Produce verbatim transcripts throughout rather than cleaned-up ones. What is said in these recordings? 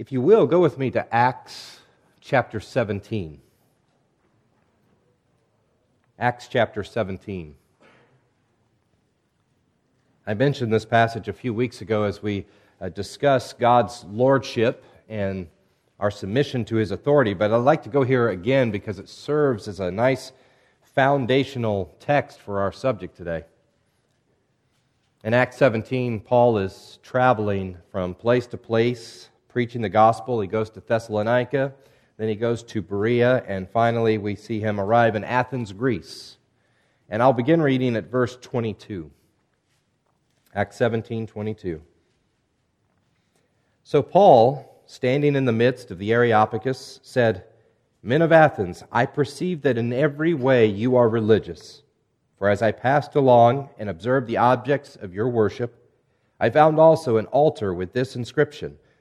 If you will, go with me to Acts chapter seventeen. Acts chapter seventeen. I mentioned this passage a few weeks ago as we uh, discussed God's lordship and our submission to His authority, but I'd like to go here again because it serves as a nice foundational text for our subject today. In Acts seventeen, Paul is traveling from place to place, preaching the gospel. He goes to Thessalonica. Then he goes to Berea, and finally we see him arrive in Athens, Greece. And I'll begin reading at verse twenty-two. Acts seventeen twenty-two. So Paul, standing in the midst of the Areopagus, said, "Men of Athens, I perceive that in every way you are religious. For as I passed along and observed the objects of your worship, I found also an altar with this inscription,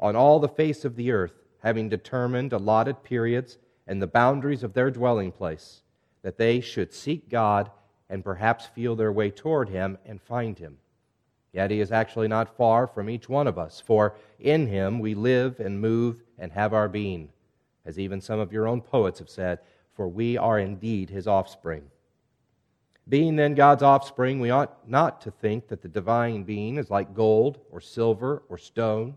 on all the face of the earth, having determined allotted periods and the boundaries of their dwelling place, that they should seek God and perhaps feel their way toward Him and find Him. Yet He is actually not far from each one of us, for in Him we live and move and have our being, as even some of your own poets have said, for we are indeed His offspring. Being then God's offspring, we ought not to think that the divine being is like gold or silver or stone,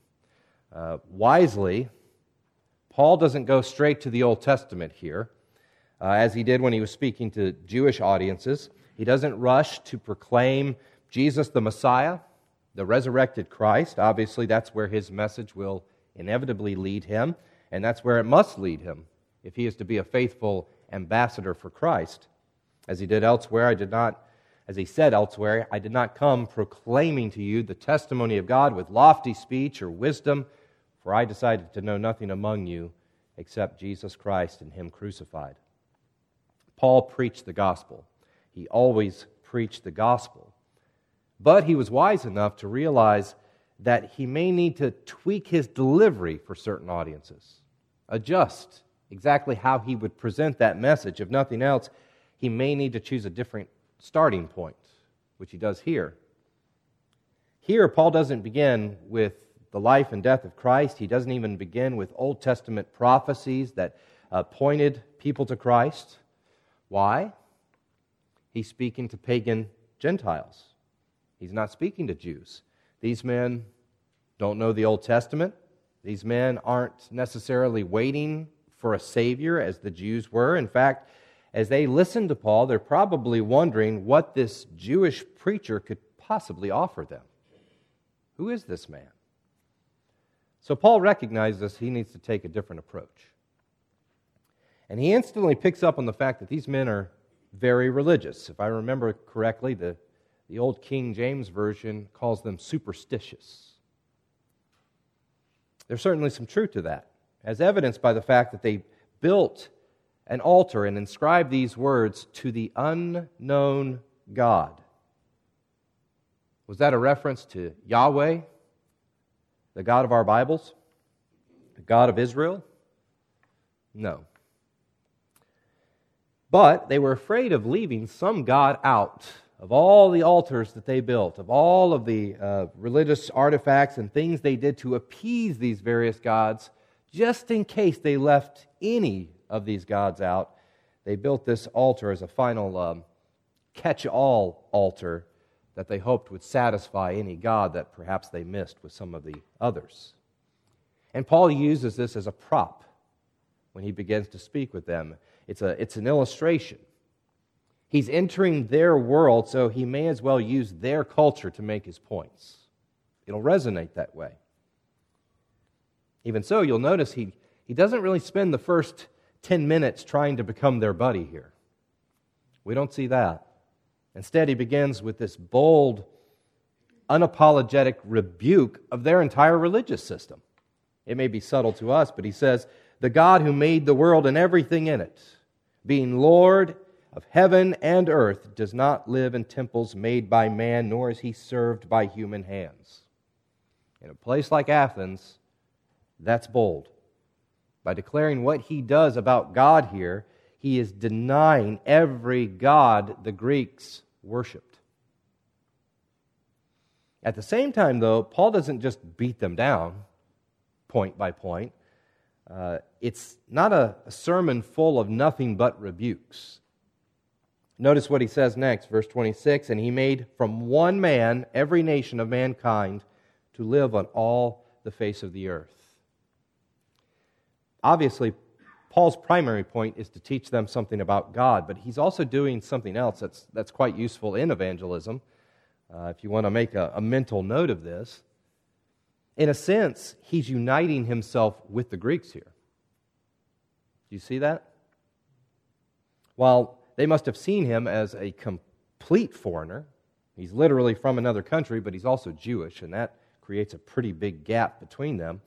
Uh, wisely, Paul doesn't go straight to the Old Testament here, uh, as he did when he was speaking to Jewish audiences. He doesn't rush to proclaim Jesus the Messiah, the resurrected Christ. Obviously, that's where his message will inevitably lead him, and that's where it must lead him if he is to be a faithful ambassador for Christ. As he did elsewhere, I did not, as he said elsewhere, "I did not come proclaiming to you the testimony of God with lofty speech or wisdom, for I decided to know nothing among you except Jesus Christ and Him crucified." Paul preached the gospel. He always preached the gospel. But he was wise enough to realize that he may need to tweak his delivery for certain audiences, adjust exactly how he would present that message. If nothing else, he may need to choose a different starting point, which he does here. Here, Paul doesn't begin with the life and death of Christ. He doesn't even begin with Old Testament prophecies that uh, pointed people to Christ. Why? He's speaking to pagan Gentiles. He's not speaking to Jews. These men don't know the Old Testament. These men aren't necessarily waiting for a Savior as the Jews were. In fact, as they listen to Paul, they're probably wondering what this Jewish preacher could possibly offer them. Who is this man? So Paul recognizes he needs to take a different approach. And he instantly picks up on the fact that these men are very religious. If I remember correctly, the, the old King James Version calls them superstitious. There's certainly some truth to that, as evidenced by the fact that they built an altar and inscribe these words, "To the unknown God." Was that a reference to Yahweh, the God of our Bibles, the God of Israel? No. But they were afraid of leaving some God out of all the altars that they built, of all of the uh, religious artifacts and things they did to appease these various gods, just in case they left any of these gods out. They built this altar as a final um, catch-all altar that they hoped would satisfy any god that perhaps they missed with some of the others. And Paul uses this as a prop when he begins to speak with them. It's a it's an illustration. He's entering their world, so he may as well use their culture to make his points. It'll resonate that way. Even so, you'll notice he, he doesn't really spend the first ten minutes trying to become their buddy here. We don't see that. Instead, he begins with this bold, unapologetic rebuke of their entire religious system. It may be subtle to us, but he says, "The God who made the world and everything in it, being Lord of heaven and earth, does not live in temples made by man, nor is he served by human hands." In a place like Athens, that's bold. By declaring what he does about God here, he is denying every god the Greeks worshipped. At the same time, though, Paul doesn't just beat them down point by point. Uh, it's not a, a sermon full of nothing but rebukes. Notice what he says next, verse twenty-six, "And he made from one man every nation of mankind to live on all the face of the earth." Obviously, Paul's primary point is to teach them something about God, but he's also doing something else that's, that's quite useful in evangelism, uh, if you want to make a, a mental note of this. In a sense, he's uniting himself with the Greeks here. Do you see that? While they must have seen him as a complete foreigner, he's literally from another country, but he's also Jewish, and that creates a pretty big gap between them.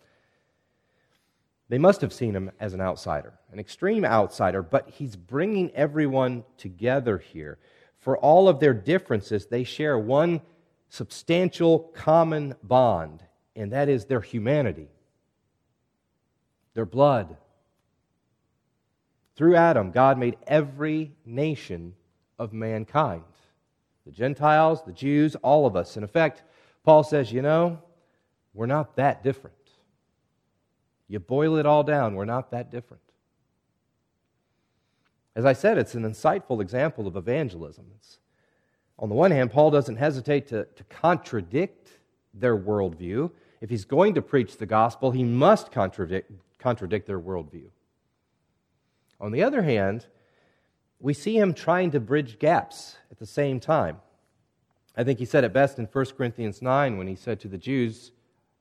They must have seen him as an outsider, an extreme outsider, but he's bringing everyone together here. For all of their differences, they share one substantial common bond, and that is their humanity, their blood. Through Adam, God made every nation of mankind. The Gentiles, the Jews, all of us. In effect, Paul says, you know, we're not that different. You boil it all down, we're not that different. As I said, it's an insightful example of evangelism. It's, on the one hand, Paul doesn't hesitate to, to contradict their worldview. If he's going to preach the gospel, he must contradict, contradict their worldview. On the other hand, we see him trying to bridge gaps at the same time. I think he said it best in First Corinthians nine when he said to the Jews,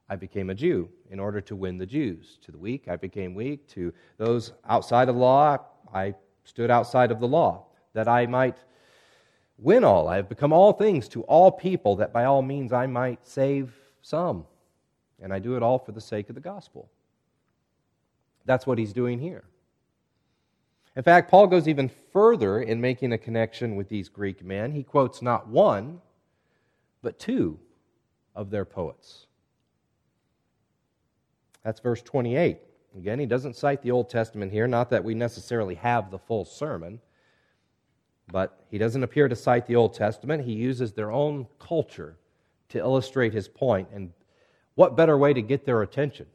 "I became a Jew in order to win the Jews. To the weak, I became weak. To those outside of the law, I stood outside of the law, that I might win all. I have become all things to all people, that by all means I might save some. And I do it all for the sake of the gospel." That's what he's doing here. In fact, Paul goes even further in making a connection with these Greek men. He quotes not one, but two of their poets. That's verse twenty-eight. Again, he doesn't cite the Old Testament here, not that we necessarily have the full sermon, but he doesn't appear to cite the Old Testament. He uses their own culture to illustrate his point. And what better way to get their attention?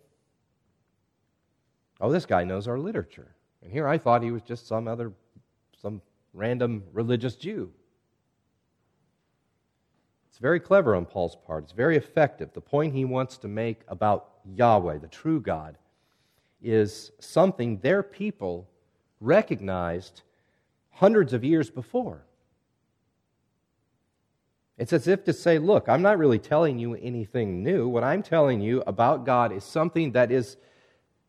Oh, this guy knows our literature. And here I thought he was just some other, some random religious Jew. It's very clever on Paul's part. It's very effective. The point he wants to make about Yahweh, the true God, is something their people recognized hundreds of years before. It's as if to say, look, I'm not really telling you anything new. What I'm telling you about God is something that is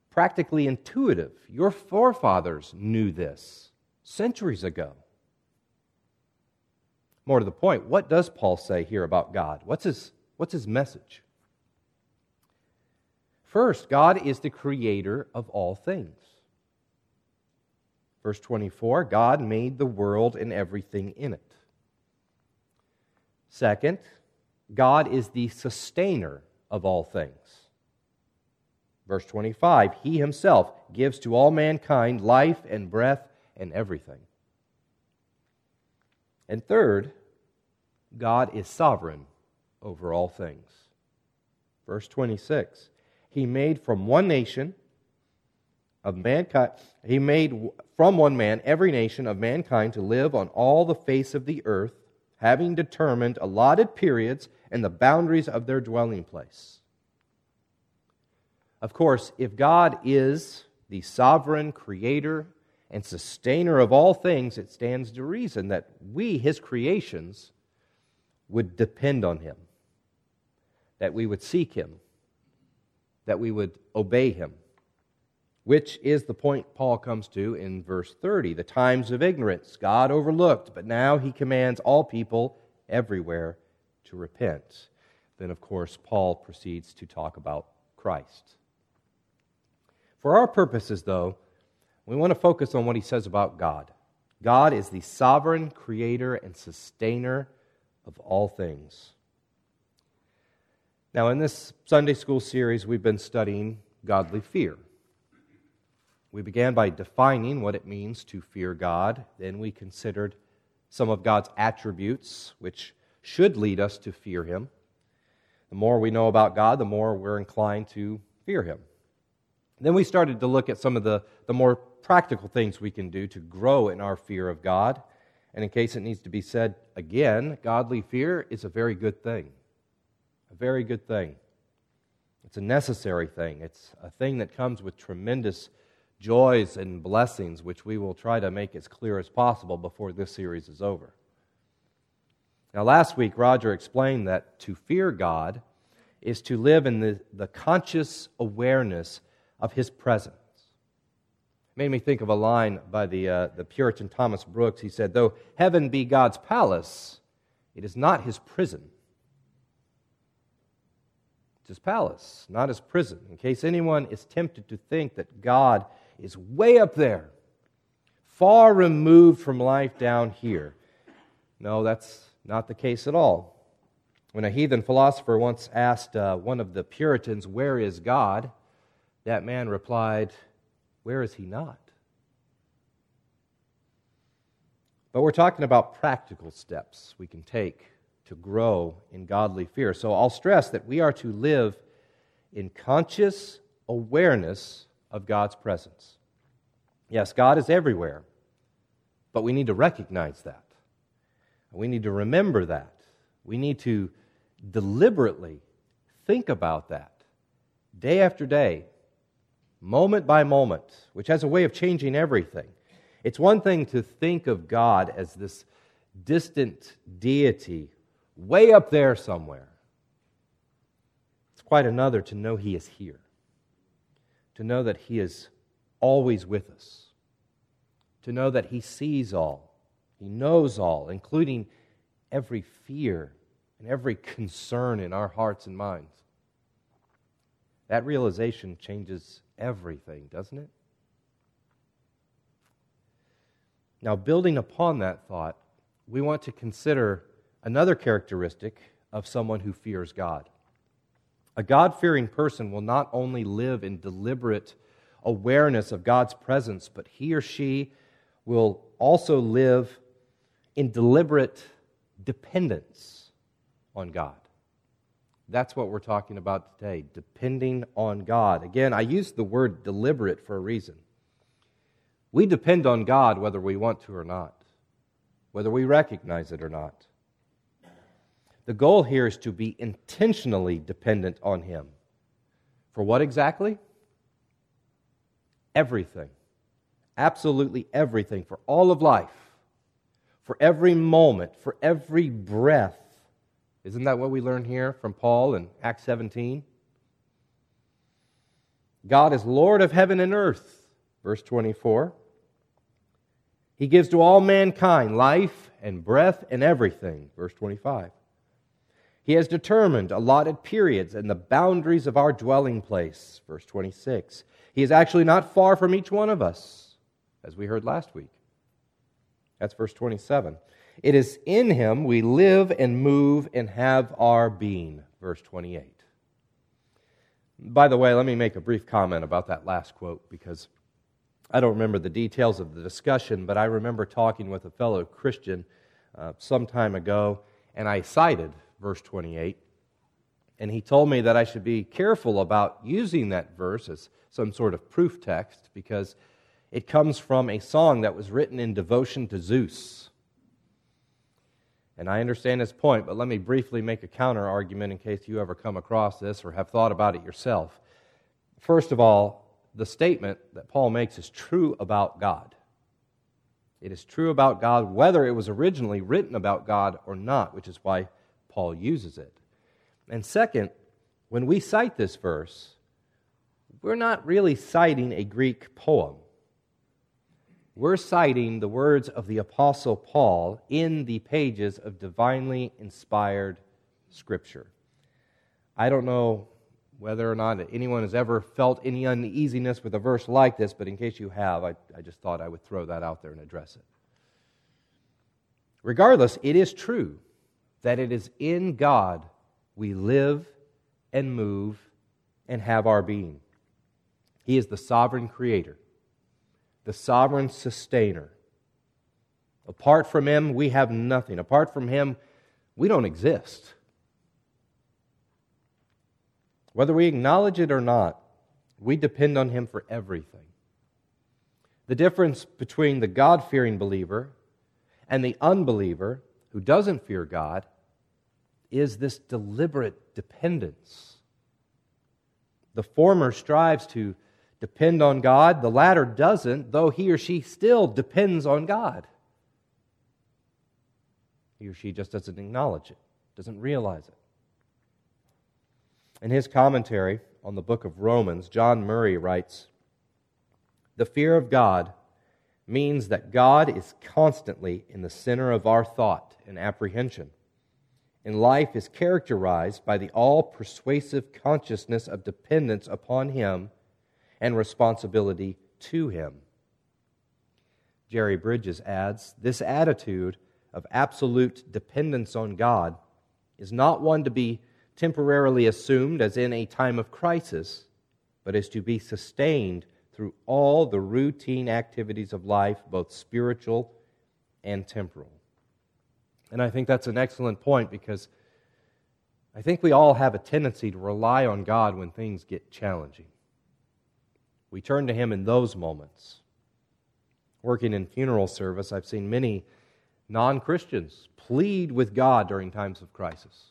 practically intuitive. Your forefathers knew this centuries ago. More to the point, what does Paul say here about God? What's his, what's his message? First, God is the creator of all things. Verse twenty-four, God made the world and everything in it. Second, God is the sustainer of all things. Verse twenty-five, he himself gives to all mankind life and breath and everything. And third, God is sovereign over all things. Verse twenty-six, he made from one nation of mankind, he made from one man every nation of mankind to live on all the face of the earth, having determined allotted periods and the boundaries of their dwelling place. Of course, if God is the sovereign creator and sustainer of all things, it stands to reason that we, his creations, would depend on him, that we would seek him, that we would obey him, which is the point Paul comes to in verse thirty. The times of ignorance God overlooked, but now he commands all people everywhere to repent. Then, of course, Paul proceeds to talk about Christ. For our purposes, though, we want to focus on what he says about God. God is the sovereign creator and sustainer of all things. Now, in this Sunday school series, we've been studying godly fear. We began by defining what it means to fear God. Then we considered some of God's attributes, which should lead us to fear him. The more we know about God, the more we're inclined to fear him. Then we started to look at some of the, the more practical things we can do to grow in our fear of God. And in case it needs to be said again, godly fear is a very good thing. A very good thing. It's a necessary thing. It's a thing that comes with tremendous joys and blessings, which we will try to make as clear as possible before this series is over. Now, last week, Roger explained that to fear God is to live in the, the conscious awareness of his presence. It made me think of a line by the, uh, the Puritan Thomas Brooks. He said, "Though heaven be God's palace, it is not his prison." It's his palace, not his prison. In case anyone is tempted to think that God is way up there, far removed from life down here. No, that's not the case at all. When a heathen philosopher once asked uh, one of the Puritans, "Where is God?" that man replied, "Where is he not?" But we're talking about practical steps we can take to grow in godly fear. So I'll stress that we are to live in conscious awareness of God's presence. Yes, God is everywhere, but we need to recognize that. We need to remember that. We need to deliberately think about that day after day, moment by moment, which has a way of changing everything. It's one thing to think of God as this distant deity way up there somewhere. It's quite another to know he is here, to know that he is always with us, to know that he sees all. He knows all, including every fear and every concern in our hearts and minds. That realization changes everything, doesn't it? Now, building upon that thought, we want to consider another characteristic of someone who fears God. A God-fearing person will not only live in deliberate awareness of God's presence, but he or she will also live in deliberate dependence on God. That's what we're talking about today, depending on God. Again, I use the word deliberate for a reason. We depend on God whether we want to or not, whether we recognize it or not. The goal here is to be intentionally dependent on him. For what exactly? Everything. Absolutely everything, for all of life, for every moment, for every breath. Isn't that what we learn here from Paul in Acts seventeen? God is Lord of heaven and earth, verse twenty-four. He gives to all mankind life and breath and everything, verse twenty-five. He has determined allotted periods and the boundaries of our dwelling place, verse twenty-six. He is actually not far from each one of us, as we heard last week. That's verse twenty-seven. It is in him we live and move and have our being, verse twenty-eight. By the way, let me make a brief comment about that last quote, because I don't remember the details of the discussion, but I remember talking with a fellow Christian uh, some time ago, and I cited verse twenty-eight, and he told me that I should be careful about using that verse as some sort of proof text, because it comes from a song that was written in devotion to Zeus. And I understand his point, but let me briefly make a counter-argument in case you ever come across this or have thought about it yourself. First of all, the statement that Paul makes is true about God. It is true about God whether it was originally written about God or not, which is why Paul uses it. And second, when we cite this verse, we're not really citing a Greek poem. We're citing the words of the Apostle Paul in the pages of divinely inspired Scripture. I don't know whether or not anyone has ever felt any uneasiness with a verse like this, but in case you have, I, I just thought I would throw that out there and address it. Regardless, it is true that it is in God we live and move and have our being. He is the sovereign creator, the sovereign sustainer. Apart from Him, we have nothing. Apart from Him, we don't exist. Whether we acknowledge it or not, we depend on Him for everything. The difference between the God-fearing believer and the unbeliever who doesn't fear God is this deliberate dependence. The former strives to depend on God, the latter doesn't, though he or she still depends on God. He or she just doesn't acknowledge it, doesn't realize it. In his commentary on the book of Romans, John Murray writes, "The fear of God means that God is constantly in the center of our thought and apprehension, and life is characterized by the all-persuasive consciousness of dependence upon Him and responsibility to Him." Jerry Bridges adds, "This attitude of absolute dependence on God is not one to be temporarily assumed as in a time of crisis, but is to be sustained through all the routine activities of life, both spiritual and temporal." And I think that's an excellent point, because I think we all have a tendency to rely on God when things get challenging. We turn to Him in those moments. Working in funeral service, I've seen many non-Christians plead with God during times of crisis.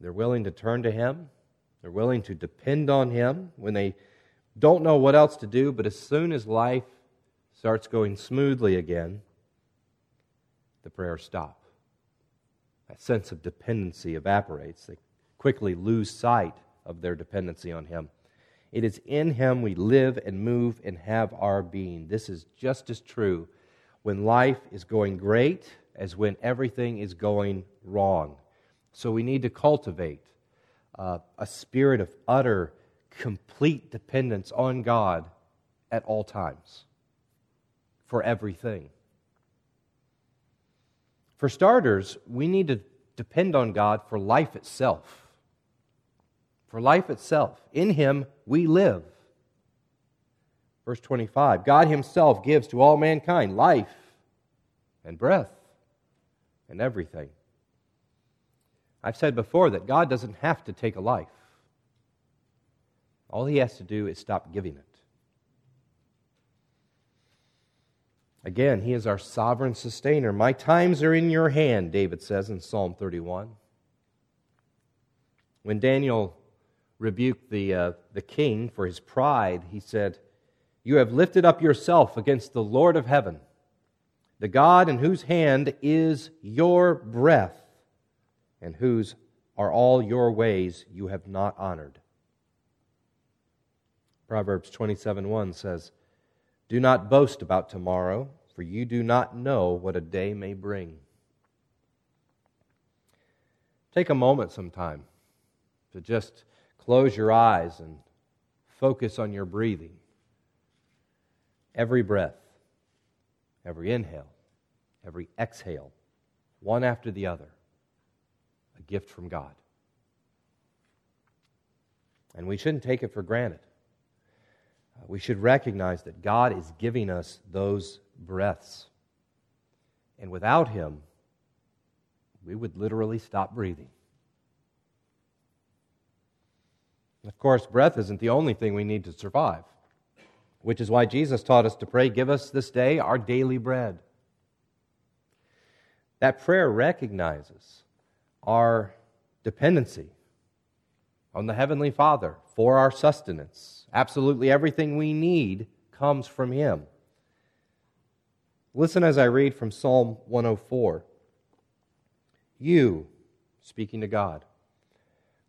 They're willing to turn to Him. They're willing to depend on Him when they don't know what else to do. But as soon as life starts going smoothly again, the prayers stop. That sense of dependency evaporates. They quickly lose sight of their dependency on Him. It is in Him we live and move and have our being. This is just as true when life is going great as when everything is going wrong. So we need to cultivate uh, a spirit of utter, complete dependence on God at all times, for everything. For starters, we need to depend on God for life itself. For life itself. In Him we live. Verse twenty-five, God Himself gives to all mankind life and breath and everything. I've said before that God doesn't have to take a life. All He has to do is stop giving it. Again, He is our sovereign sustainer. "My times are in your hand," David says in Psalm thirty-one. When Daniel rebuked the, uh, the king for his pride, he said, "You have lifted up yourself against the Lord of heaven, the God in whose hand is your breath, and whose are all your ways you have not honored." Proverbs twenty-seven one says, "Do not boast about tomorrow, for you do not know what a day may bring." Take a moment sometime to just close your eyes and focus on your breathing. Every breath, every inhale, every exhale, one after the other, a gift from God. And we shouldn't take it for granted. We should recognize that God is giving us those breaths. And without Him, we would literally stop breathing. Of course, breath isn't the only thing we need to survive, which is why Jesus taught us to pray, "Give us this day our daily bread." That prayer recognizes our dependency on the Heavenly Father for our sustenance. Absolutely everything we need comes from Him. Listen as I read from Psalm one oh four. You, speaking to God,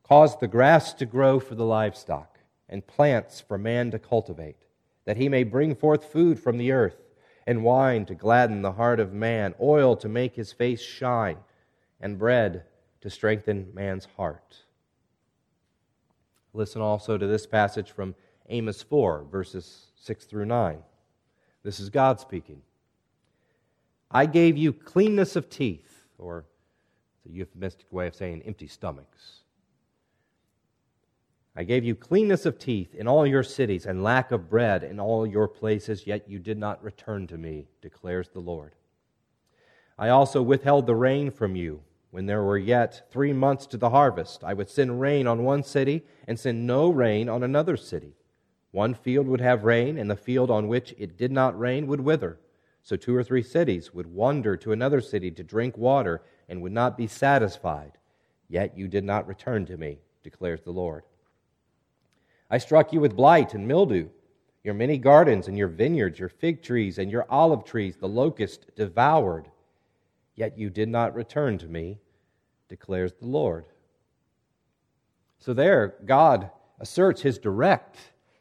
cause the grass to grow for the livestock and plants for man to cultivate, that he may bring forth food from the earth and wine to gladden the heart of man, oil to make his face shine, and bread to strengthen man's heart. Listen also to this passage from Amos four, verses six through nine. This is God speaking. I gave you cleanness of teeth, or it's a euphemistic way of saying empty stomachs. I gave you cleanness of teeth in all your cities and lack of bread in all your places, yet you did not return to me, declares the Lord. I also withheld the rain from you when there were yet three months to the harvest. I would send rain on one city and send no rain on another city. One field would have rain, and the field on which it did not rain would wither. So two or three cities would wander to another city to drink water and would not be satisfied. Yet you did not return to me, declares the Lord. I struck you with blight and mildew, your many gardens and your vineyards, your fig trees and your olive trees, the locust devoured. Yet you did not return to me, declares the Lord. So there, God asserts His direct,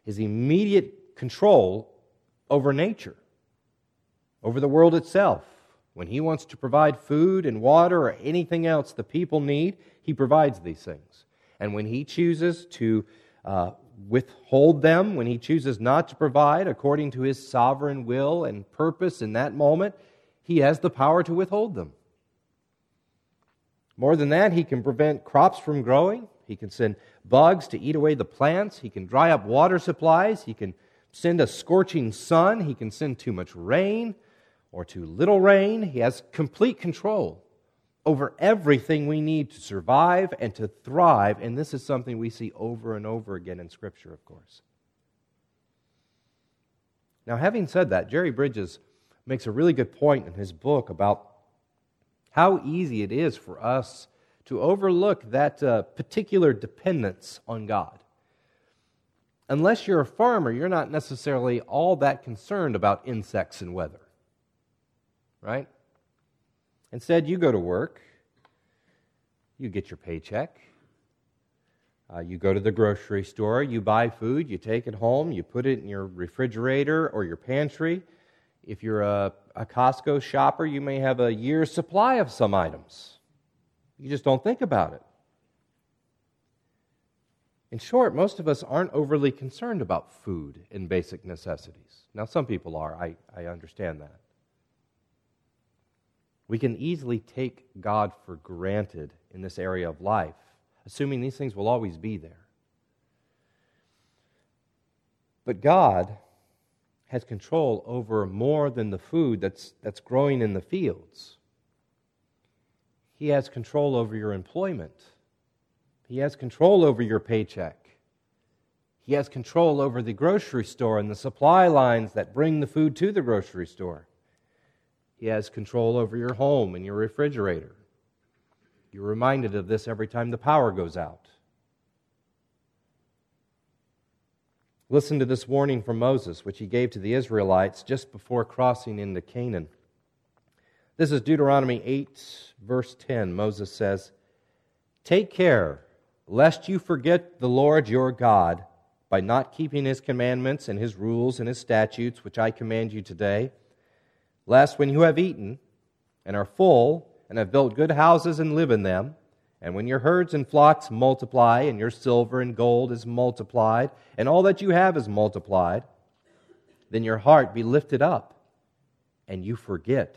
His immediate control over nature, over the world itself. When He wants to provide food and water or anything else the people need, He provides these things. And when He chooses to uh, withhold them, when He chooses not to provide according to His sovereign will and purpose in that moment, He has the power to withhold them. More than that, He can prevent crops from growing. He can send bugs to eat away the plants. He can dry up water supplies. He can send a scorching sun. He can send too much rain or too little rain. He has complete control over everything we need to survive and to thrive, and this is something we see over and over again in Scripture, of course. Now, having said that, Jerry Bridges makes a really good point in his book about how easy it is for us to overlook that uh, particular dependence on God. Unless you're a farmer, you're not necessarily all that concerned about insects and weather, right? Instead, you go to work, you get your paycheck, uh, you go to the grocery store, you buy food, you take it home, you put it in your refrigerator or your pantry. If you're a, a Costco shopper, you may have a year's supply of some items. You just don't think about it. In short, most of us aren't overly concerned about food and basic necessities. Now, some people are. I, I understand that. We can easily take God for granted in this area of life, assuming these things will always be there. But God has control over more than the food that's, that's growing in the fields. He has control over your employment. He has control over your paycheck. He has control over the grocery store and the supply lines that bring the food to the grocery store. He has control over your home and your refrigerator. You're reminded of this every time the power goes out. Listen to this warning from Moses, which he gave to the Israelites just before crossing into Canaan. This is Deuteronomy eight, verse ten. Moses says, take care, lest you forget the Lord your God by not keeping His commandments and His rules and His statutes, which I command you today, lest when you have eaten and are full and have built good houses and live in them, and when your herds and flocks multiply and your silver and gold is multiplied and all that you have is multiplied, then your heart be lifted up and you forget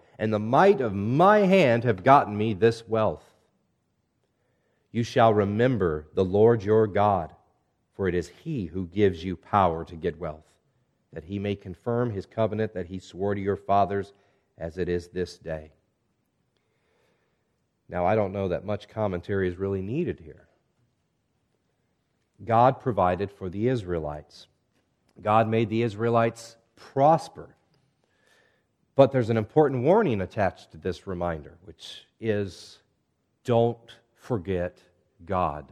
and the might of my hand have gotten me this wealth. you shall remember the Lord your God, for it is He who gives you power to get wealth, that He may confirm His covenant that He swore to your fathers as it is this day. Now, I don't know that much commentary is really needed here. God provided for the Israelites. God made the Israelites prosper. But there's an important warning attached to this reminder, which is, don't forget God.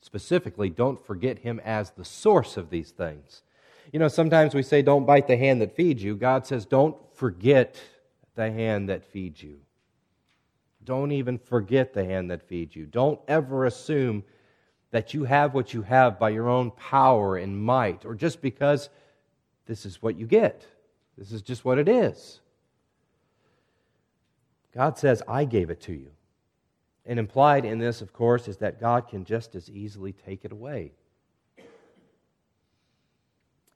Specifically, don't forget Him as the source of these things. You know, sometimes we say, don't bite the hand that feeds you. God says, don't forget the hand that feeds you. Don't even forget the hand that feeds you. Don't ever assume that you have what you have by your own power and might, or just because this is what you get. This is just what it is. God says, I gave it to you. And implied in this, of course, is that God can just as easily take it away.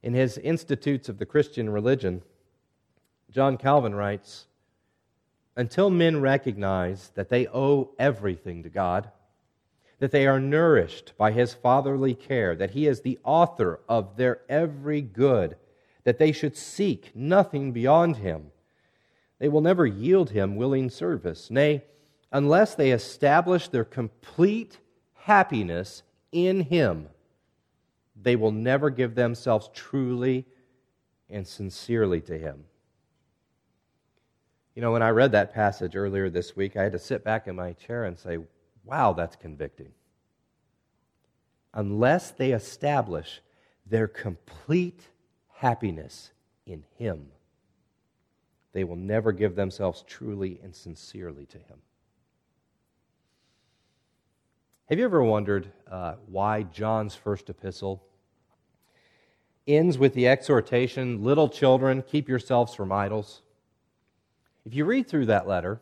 In his Institutes of the Christian Religion, John Calvin writes, until men recognize that they owe everything to God, that they are nourished by His fatherly care, that He is the author of their every good, that they should seek nothing beyond Him, they will never yield Him willing service. Nay, unless they establish their complete happiness in Him, they will never give themselves truly and sincerely to Him. You know, when I read that passage earlier this week, I had to sit back in my chair and say, wow, that's convicting. Unless they establish their complete happiness in Him, they will never give themselves truly and sincerely to Him. Have you ever wondered uh, why John's first epistle ends with the exhortation, little children, keep yourselves from idols? If you read through that letter,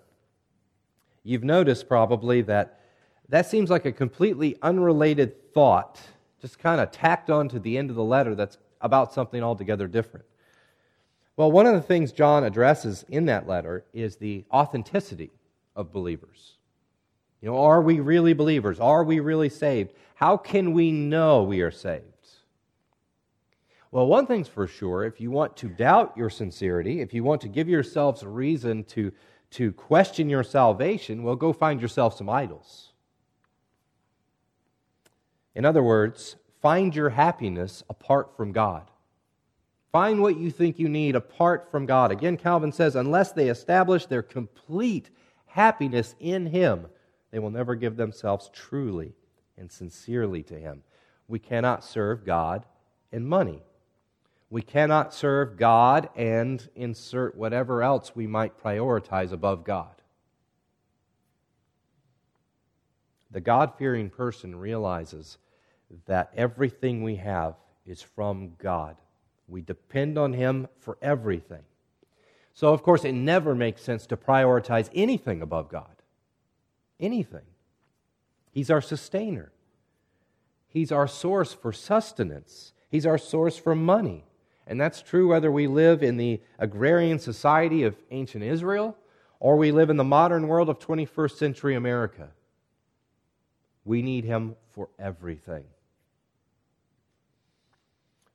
you've noticed probably that That seems like a completely unrelated thought, just kind of tacked on to the end of the letter that's about something altogether different. Well, one of the things John addresses in that letter is the authenticity of believers. You know, are we really believers? Are we really saved? How can we know we are saved? Well, one thing's for sure, if you want to doubt your sincerity, if you want to give yourselves a reason to, to question your salvation, well, go find yourself some idols. In other words, find your happiness apart from God. Find what you think you need apart from God. Again, Calvin says, unless they establish their complete happiness in Him, they will never give themselves truly and sincerely to Him. We cannot serve God and money. We cannot serve God and insert whatever else we might prioritize above God. The God-fearing person realizes that everything we have is from God. We depend on Him for everything. So, of course, it never makes sense to prioritize anything above God. Anything. He's our sustainer. He's our source for sustenance. He's our source for money. And that's true whether we live in the agrarian society of ancient Israel or we live in the modern world of twenty-first century America. We need Him for everything.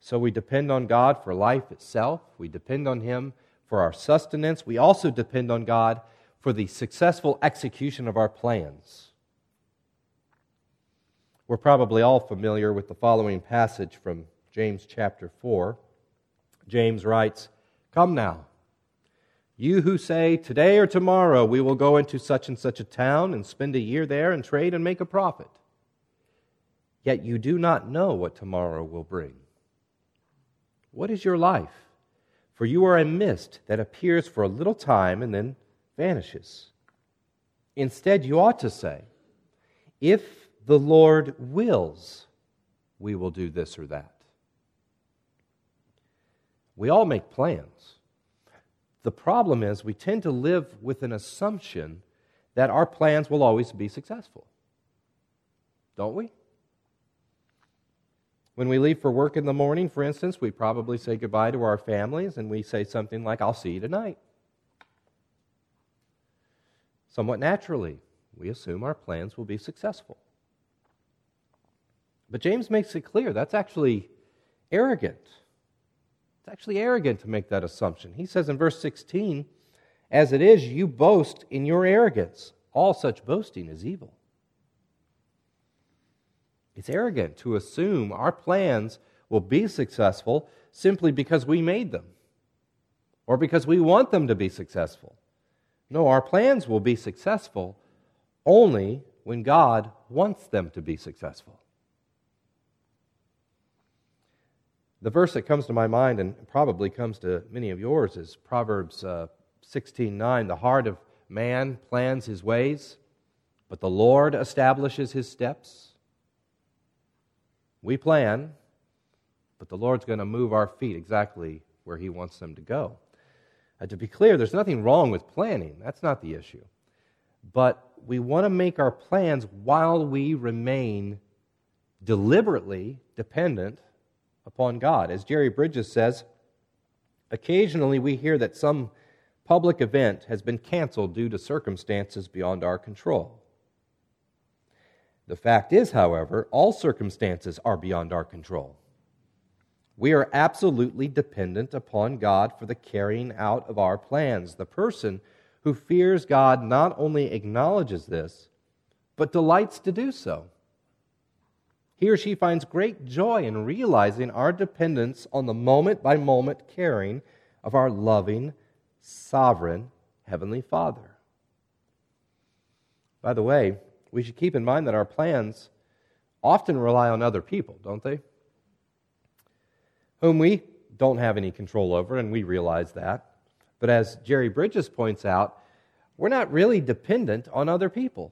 So we depend on God for life itself. We depend on Him for our sustenance. We also depend on God for the successful execution of our plans. We're probably all familiar with the following passage from James chapter four. James writes, come now, you who say, today or tomorrow we will go into such and such a town and spend a year there and trade and make a profit. Yet you do not know what tomorrow will bring. What is your life? For you are a mist that appears for a little time and then vanishes. Instead, you ought to say, if the Lord wills, we will do this or that. We all make plans. The problem is we tend to live with an assumption that our plans will always be successful. Don't we? When we leave for work in the morning, for instance, we probably say goodbye to our families and we say something like, I'll see you tonight. Somewhat naturally, we assume our plans will be successful. But James makes it clear that's actually arrogant. It's actually arrogant to make that assumption. He says in verse sixteen, "As it is, you boast in your arrogance. All such boasting is evil." It's arrogant to assume our plans will be successful simply because we made them or because we want them to be successful. No, our plans will be successful only when God wants them to be successful. The verse that comes to my mind, and probably comes to many of yours, is Proverbs uh, sixteen nine. "The heart of man plans his ways, but the Lord establishes his steps." We plan, but the Lord's going to move our feet exactly where He wants them to go. Uh, to be clear, there's nothing wrong with planning. That's not the issue. But we want to make our plans while we remain deliberately dependent upon God. As Jerry Bridges says, "Occasionally we hear that some public event has been canceled due to circumstances beyond our control. The fact is, however, all circumstances are beyond our control. We are absolutely dependent upon God for the carrying out of our plans. The person who fears God not only acknowledges this, but delights to do so. He or she finds great joy in realizing our dependence on the moment-by-moment caring of our loving, sovereign Heavenly Father." By the way, we should keep in mind that our plans often rely on other people, don't they? Whom we don't have any control over, and we realize that. But as Jerry Bridges points out, we're not really dependent on other people.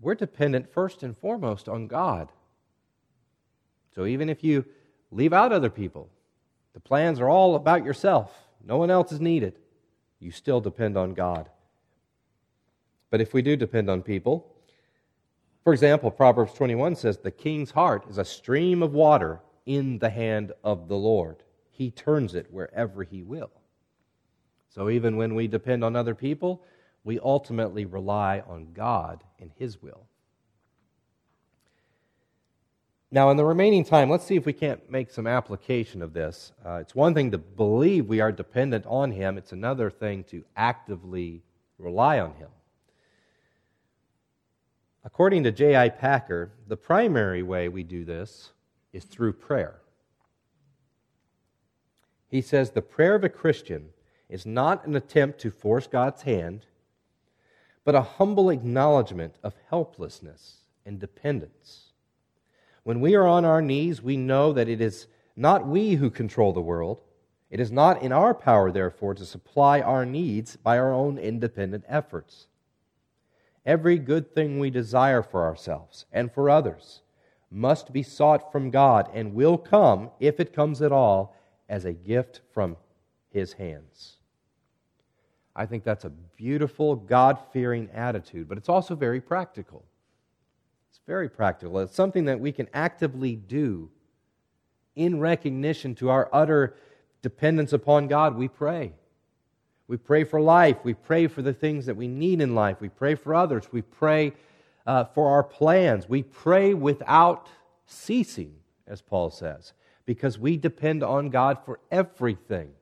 We're dependent first and foremost on God. So even if you leave out other people, the plans are all about yourself, no one else is needed, you still depend on God. But if we do depend on people, for example, Proverbs twenty-one says, "The king's heart is a stream of water in the hand of the Lord. He turns it wherever He will." So even when we depend on other people, we ultimately rely on God and His will. Now, in the remaining time, let's see if we can't make some application of this. Uh, it's one thing to believe we are dependent on Him. It's another thing to actively rely on Him. According to J I Packer, the primary way we do this is through prayer. He says the prayer of a Christian is not an attempt to force God's hand, but a humble acknowledgement of helplessness and dependence. When we are on our knees, we know that it is not we who control the world. It is not in our power, therefore, to supply our needs by our own independent efforts. Every good thing we desire for ourselves and for others must be sought from God and will come, if it comes at all, as a gift from His hands. I think that's a beautiful, God-fearing attitude, but it's also very practical. It's very practical. It's something that we can actively do in recognition to our utter dependence upon God. We pray. We pray for life. We pray for the things that we need in life. We pray for others. We pray uh, for our plans. We pray without ceasing, as Paul says, because we depend on God for everything,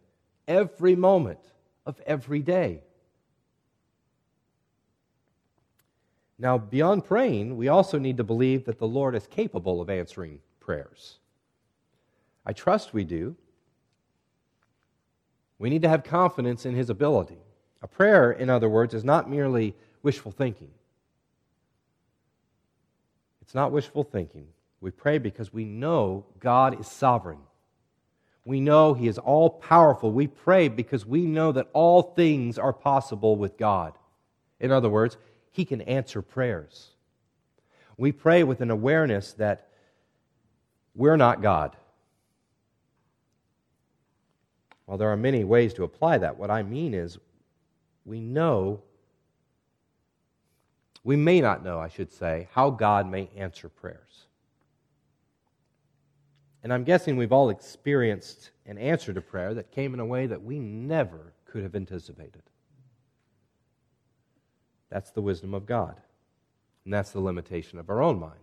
every moment of every day. Now, beyond praying, we also need to believe that the Lord is capable of answering prayers. I trust we do. We need to have confidence in His ability. A prayer, in other words, is not merely wishful thinking. It's not wishful thinking. We pray because we know God is sovereign. We know He is all-powerful. We pray because we know that all things are possible with God. In other words, He can answer prayers. We pray with an awareness that we're not God. Well, there are many ways to apply that. What I mean is we know, we may not know, I should say, how God may answer prayers. And I'm guessing we've all experienced an answer to prayer that came in a way that we never could have anticipated. That's the wisdom of God. And that's the limitation of our own minds.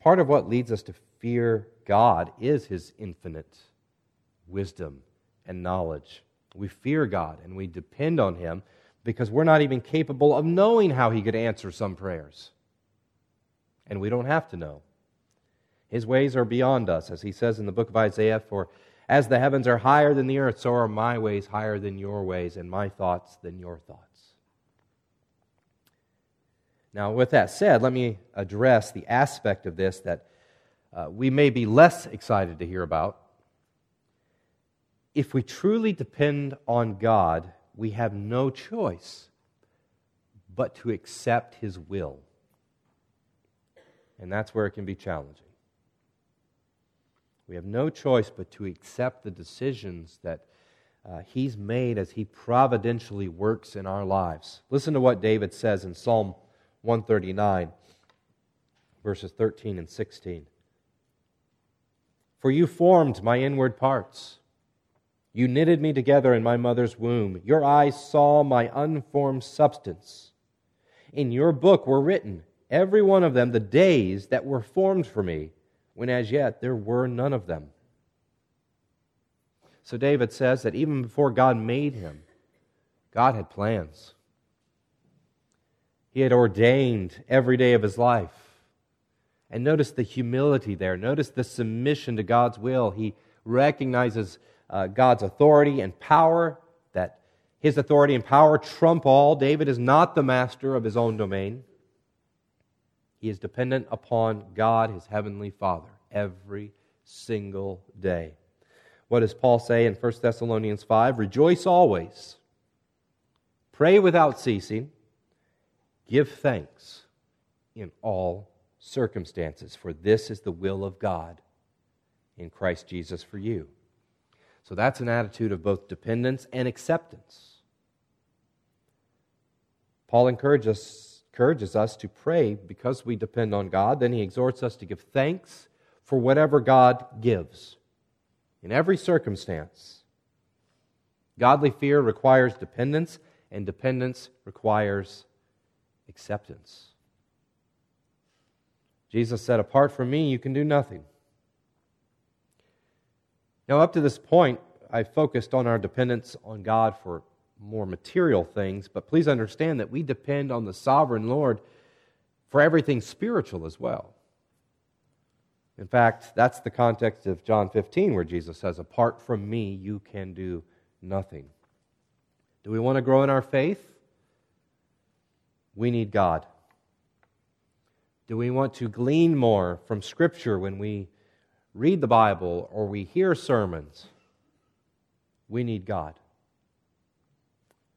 Part of what leads us to fear God is His infinite wisdom and knowledge. We fear God and we depend on Him because we're not even capable of knowing how He could answer some prayers. And we don't have to know. His ways are beyond us, as He says in the book of Isaiah, for as the heavens are higher than the earth, so are my ways higher than your ways, and my thoughts than your thoughts. Now, with that said, let me address the aspect of this that uh, we may be less excited to hear about. If we truly depend on God, we have no choice but to accept His will. And that's where it can be challenging. We have no choice but to accept the decisions that uh, He's made as He providentially works in our lives. Listen to what David says in Psalm one thirty-nine, verses thirteen and sixteen. For you formed my inward parts. You knitted me together in my mother's womb. Your eyes saw my unformed substance. In your book were written, every one of them, the days that were formed for me, when as yet there were none of them. So David says that even before God made him, God had plans. He had ordained every day of his life. And notice the humility there. Notice the submission to God's will. He recognizes uh, God's authority and power, that His authority and power trump all. David is not the master of his own domain. He is dependent upon God, his heavenly Father, every single day. What does Paul say in First Thessalonians five? Rejoice always, pray without ceasing, give thanks in all circumstances, for this is the will of God in Christ Jesus for you. So that's an attitude of both dependence and acceptance. Paul encourages us encourages us to pray because we depend on God. Then he exhorts us to give thanks for whatever God gives in every circumstance. Godly fear requires dependence, and dependence requires acceptance. Jesus said, apart from me, you can do nothing. Now, up to this point, I focused on our dependence on God for more material things, but please understand that we depend on the sovereign Lord for everything spiritual as well. In fact, that's the context of John fifteen, where Jesus says, apart from me, you can do nothing. Do we want to grow in our faith? We need God. Do we want to glean more from Scripture when we read the Bible or we hear sermons? We need God.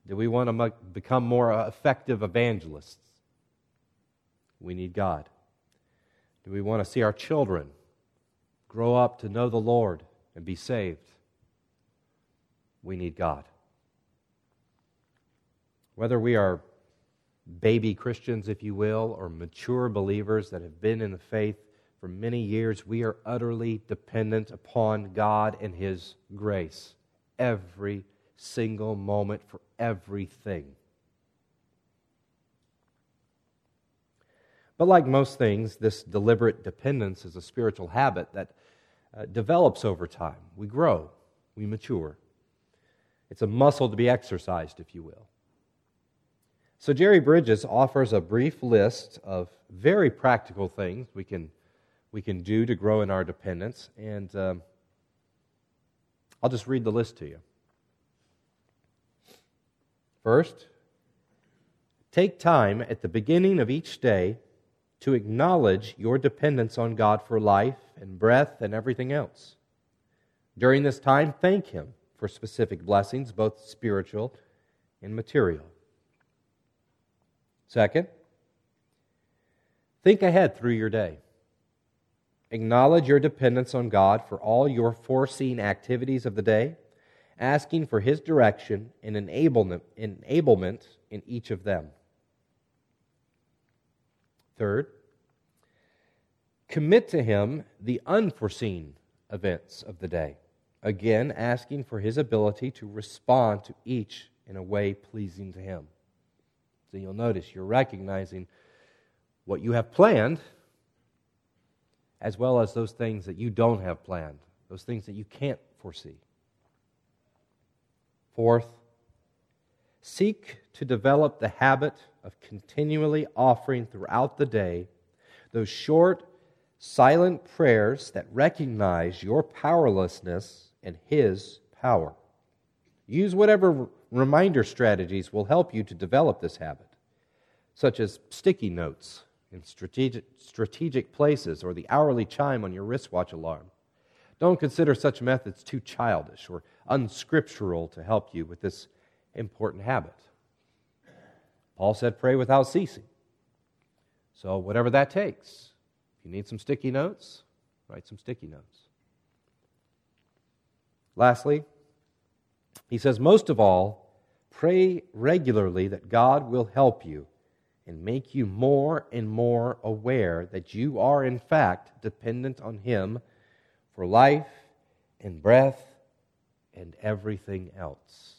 Do we want to become more effective evangelists? We need God. Do we want to see our children grow up to know the Lord and be saved? We need God. Whether we are baby Christians, if you will, or mature believers that have been in the faith for many years, we are utterly dependent upon God and His grace every single moment for everything. But like most things, this deliberate dependence is a spiritual habit that uh, develops over time. We grow, we mature. It's a muscle to be exercised, if you will. So Jerry Bridges offers a brief list of very practical things we can we can do to grow in our dependence, and um, I'll just read the list to you. First, take time at the beginning of each day to acknowledge your dependence on God for life and breath and everything else. During this time, thank Him for specific blessings, both spiritual and material. Second, think ahead through your day. Acknowledge your dependence on God for all your foreseen activities of the day, asking for His direction and enablement, enablement in each of them. Third, commit to Him the unforeseen events of the day, again asking for His ability to respond to each in a way pleasing to Him. So you'll notice you're recognizing what you have planned as well as those things that you don't have planned, those things that you can't foresee. Fourth, seek to develop the habit of continually offering throughout the day those short, silent prayers that recognize your powerlessness and His power. Use whatever reminder strategies will help you to develop this habit, such as sticky notes in strategic, strategic places or the hourly chime on your wristwatch alarm. Don't consider such methods too childish or unscriptural to help you with this important habit. Paul said, pray without ceasing. So whatever that takes, if you need some sticky notes, write some sticky notes. Lastly, he says, most of all, pray regularly that God will help you and make you more and more aware that you are in fact dependent on Him for life and breath and everything else.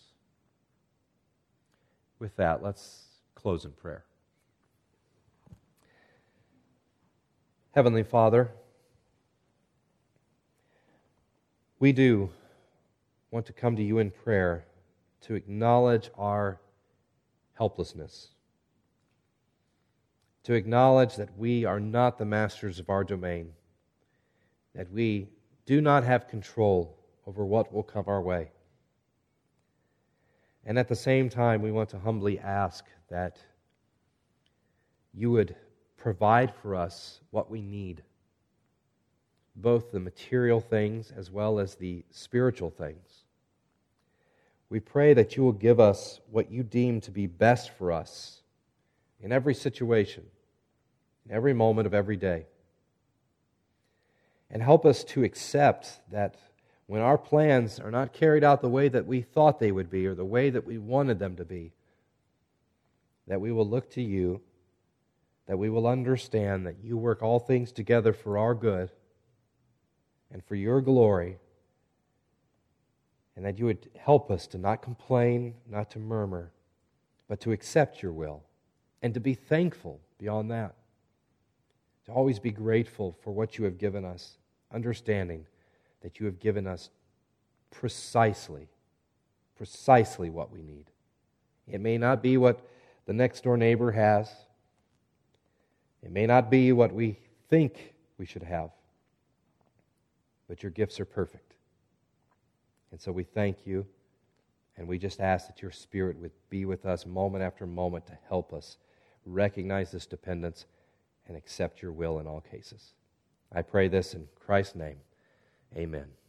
With that, let's close in prayer. Heavenly Father, we do want to come to You in prayer to acknowledge our helplessness, to acknowledge that we are not the masters of our domain, that we do not have control over what will come our way. And at the same time, we want to humbly ask that You would provide for us what we need, both the material things as well as the spiritual things. We pray that You will give us what You deem to be best for us in every situation, in every moment of every day. And help us to accept that when our plans are not carried out the way that we thought they would be or the way that we wanted them to be, that we will look to You, that we will understand that You work all things together for our good and for Your glory, and that You would help us to not complain, not to murmur, but to accept Your will and to be thankful beyond that, to always be grateful for what You have given us, understanding that You have given us precisely, precisely what we need. It may not be what the next door neighbor has. It may not be what we think we should have. But Your gifts are perfect. And so we thank You, and we just ask that Your Spirit would be with us moment after moment to help us recognize this dependence and accept Your will in all cases. I pray this in Christ's name. Amen.